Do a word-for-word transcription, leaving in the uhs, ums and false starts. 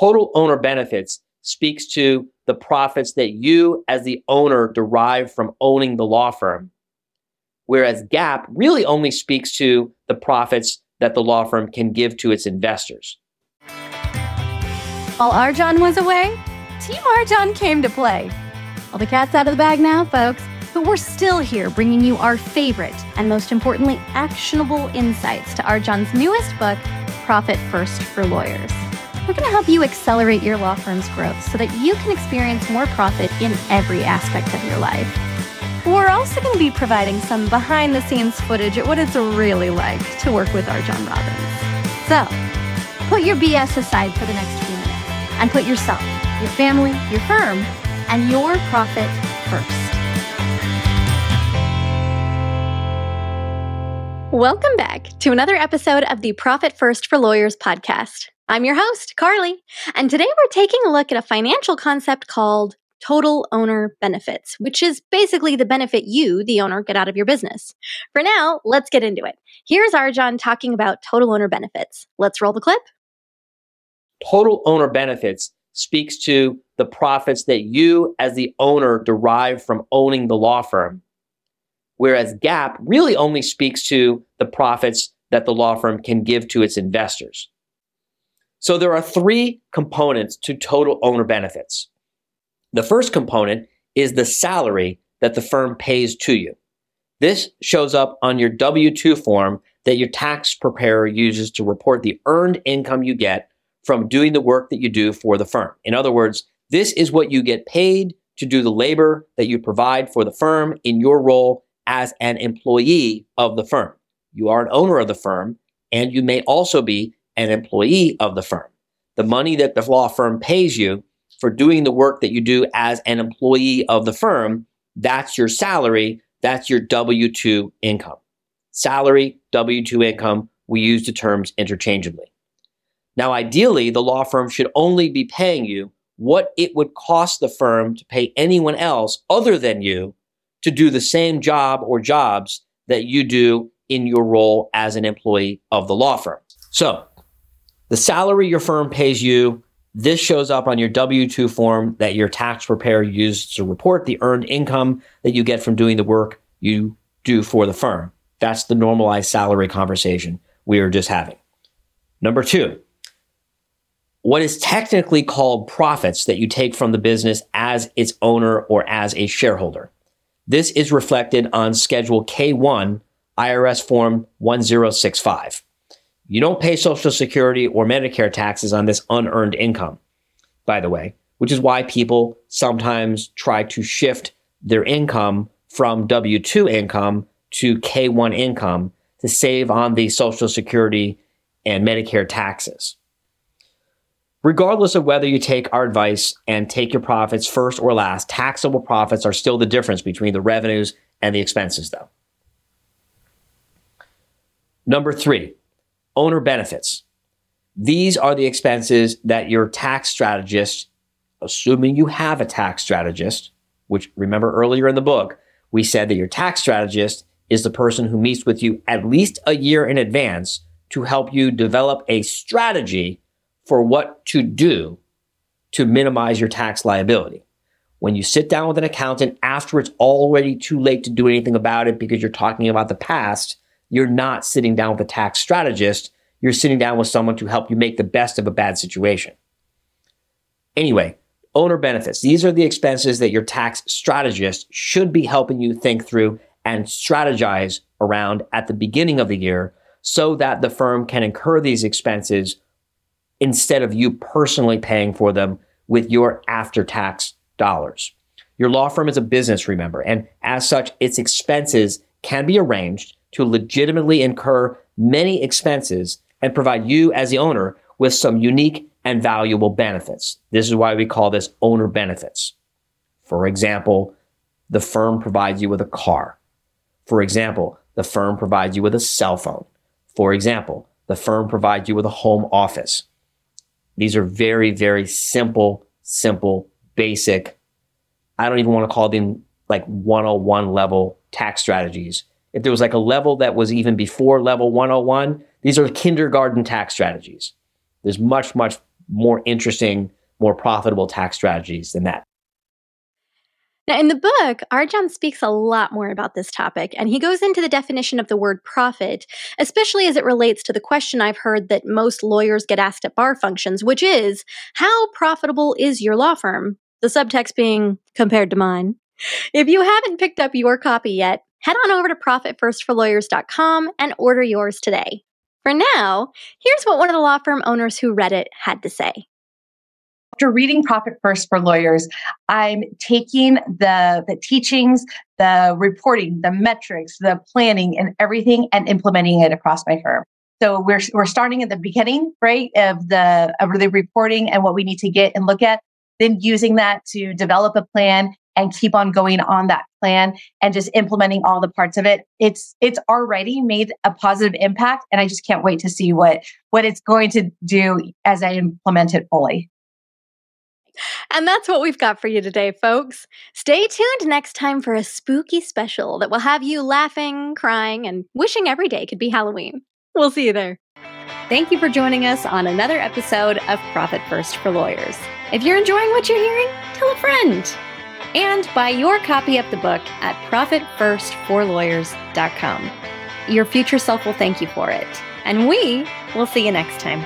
Total Owner Benefits speaks to the profits that you as the owner derive from owning the law firm, whereas GAAP really only speaks to the profits that the law firm can give to its investors. While RJon was away, Team RJon came to play. Well, the cat's out of the bag now, folks, but we're still here bringing you our favorite and most importantly, actionable insights to RJon's newest book, Profit First for Lawyers. We're going to help you accelerate your law firm's growth so that you can experience more profit in every aspect of your life. We're also going to be providing some behind-the-scenes footage at what it's really like to work with RJon Robins. So, put your B S aside for the next few minutes and put yourself, your family, your firm, and your profit first. Welcome back to another episode of the Profit First for Lawyers podcast. I'm your host, Carly, and today we're taking a look at a financial concept called Total Owner Benefits, which is basically the benefit you, the owner, get out of your business. For now, let's get into it. Here's RJon talking about Total Owner Benefits. Let's roll the clip. Total Owner Benefits speaks to the profits that you as the owner derive from owning the law firm, whereas GAAP really only speaks to the profits that the law firm can give to its investors. So there are three components to Total Owner Benefits. The first component is the salary that the firm pays to you. This shows up on your W two form that your tax preparer uses to report the earned income you get from doing the work that you do for the firm. In other words, this is what you get paid to do the labor that you provide for the firm in your role as an employee of the firm. You are an owner of the firm, and you may also be an employee of the firm. The money that the law firm pays you for doing the work that you do as an employee of the firm, that's your salary, that's your W two income. Salary, W two income, we use the terms interchangeably. Now, ideally, the law firm should only be paying you what it would cost the firm to pay anyone else other than you to do the same job or jobs that you do in your role as an employee of the law firm. So, the salary your firm pays you, this shows up on your W two form that your tax preparer uses to report the earned income that you get from doing the work you do for the firm. That's the normalized salary conversation we are just having. Number two, what is technically called profits that you take from the business as its owner or as a shareholder. This is reflected on Schedule K one, I R S Form ten sixty-five. You don't pay Social Security or Medicare taxes on this unearned income, by the way, which is why people sometimes try to shift their income from W two income to K one income to save on the Social Security and Medicare taxes. Regardless of whether you take our advice and take your profits first or last, taxable profits are still the difference between the revenues and the expenses, though. Number three. Owner benefits. These are the expenses that your tax strategist, assuming you have a tax strategist, which remember earlier in the book, we said that your tax strategist is the person who meets with you at least a year in advance to help you develop a strategy for what to do to minimize your tax liability. When you sit down with an accountant after it's already too late to do anything about it because you're talking about the past, you're not sitting down with a tax strategist. You're sitting down with someone to help you make the best of a bad situation. Anyway, owner benefits. These are the expenses that your tax strategist should be helping you think through and strategize around at the beginning of the year so that the firm can incur these expenses instead of you personally paying for them with your after-tax dollars. Your law firm is a business, remember, and as such, its expenses can be arranged to legitimately incur many expenses and provide you as the owner with some unique and valuable benefits. This is why we call this owner benefits. For example, the firm provides you with a car. For example, the firm provides you with a cell phone. For example, the firm provides you with a home office. These are very, very simple, simple, basic. I don't even want to call them like one oh one level tax strategies. If there was like a level that was even before level one oh one, these are kindergarten tax strategies. There's much, much more interesting, more profitable tax strategies than that. Now, in the book, RJon speaks a lot more about this topic, and he goes into the definition of the word profit, especially as it relates to the question I've heard that most lawyers get asked at bar functions, which is, how profitable is your law firm? The subtext being, compared to mine. If you haven't picked up your copy yet, head on over to Profit First For Lawyers dot com and order yours today. For now, here's what one of the law firm owners who read it had to say. After reading Profit First for Lawyers, I'm taking the, the teachings, the reporting, the metrics, the planning, and everything, and implementing it across my firm. So we're we're starting at the beginning, right, of the of the reporting and what we need to get and look at, then using that to develop a plan and keep on going on that plan and just implementing all the parts of it. It's it's already made a positive impact, and I just can't wait to see what what it's going to do as I implement it fully. And that's what we've got for you today, folks. Stay tuned next time for a spooky special that will have you laughing, crying, and wishing every day could be Halloween. We'll see you there. Thank you for joining us on another episode of Profit First for Lawyers. If you're enjoying what you're hearing, tell a friend. And buy your copy of the book at Profit First For Lawyers dot com. Your future self will thank you for it. And we will see you next time.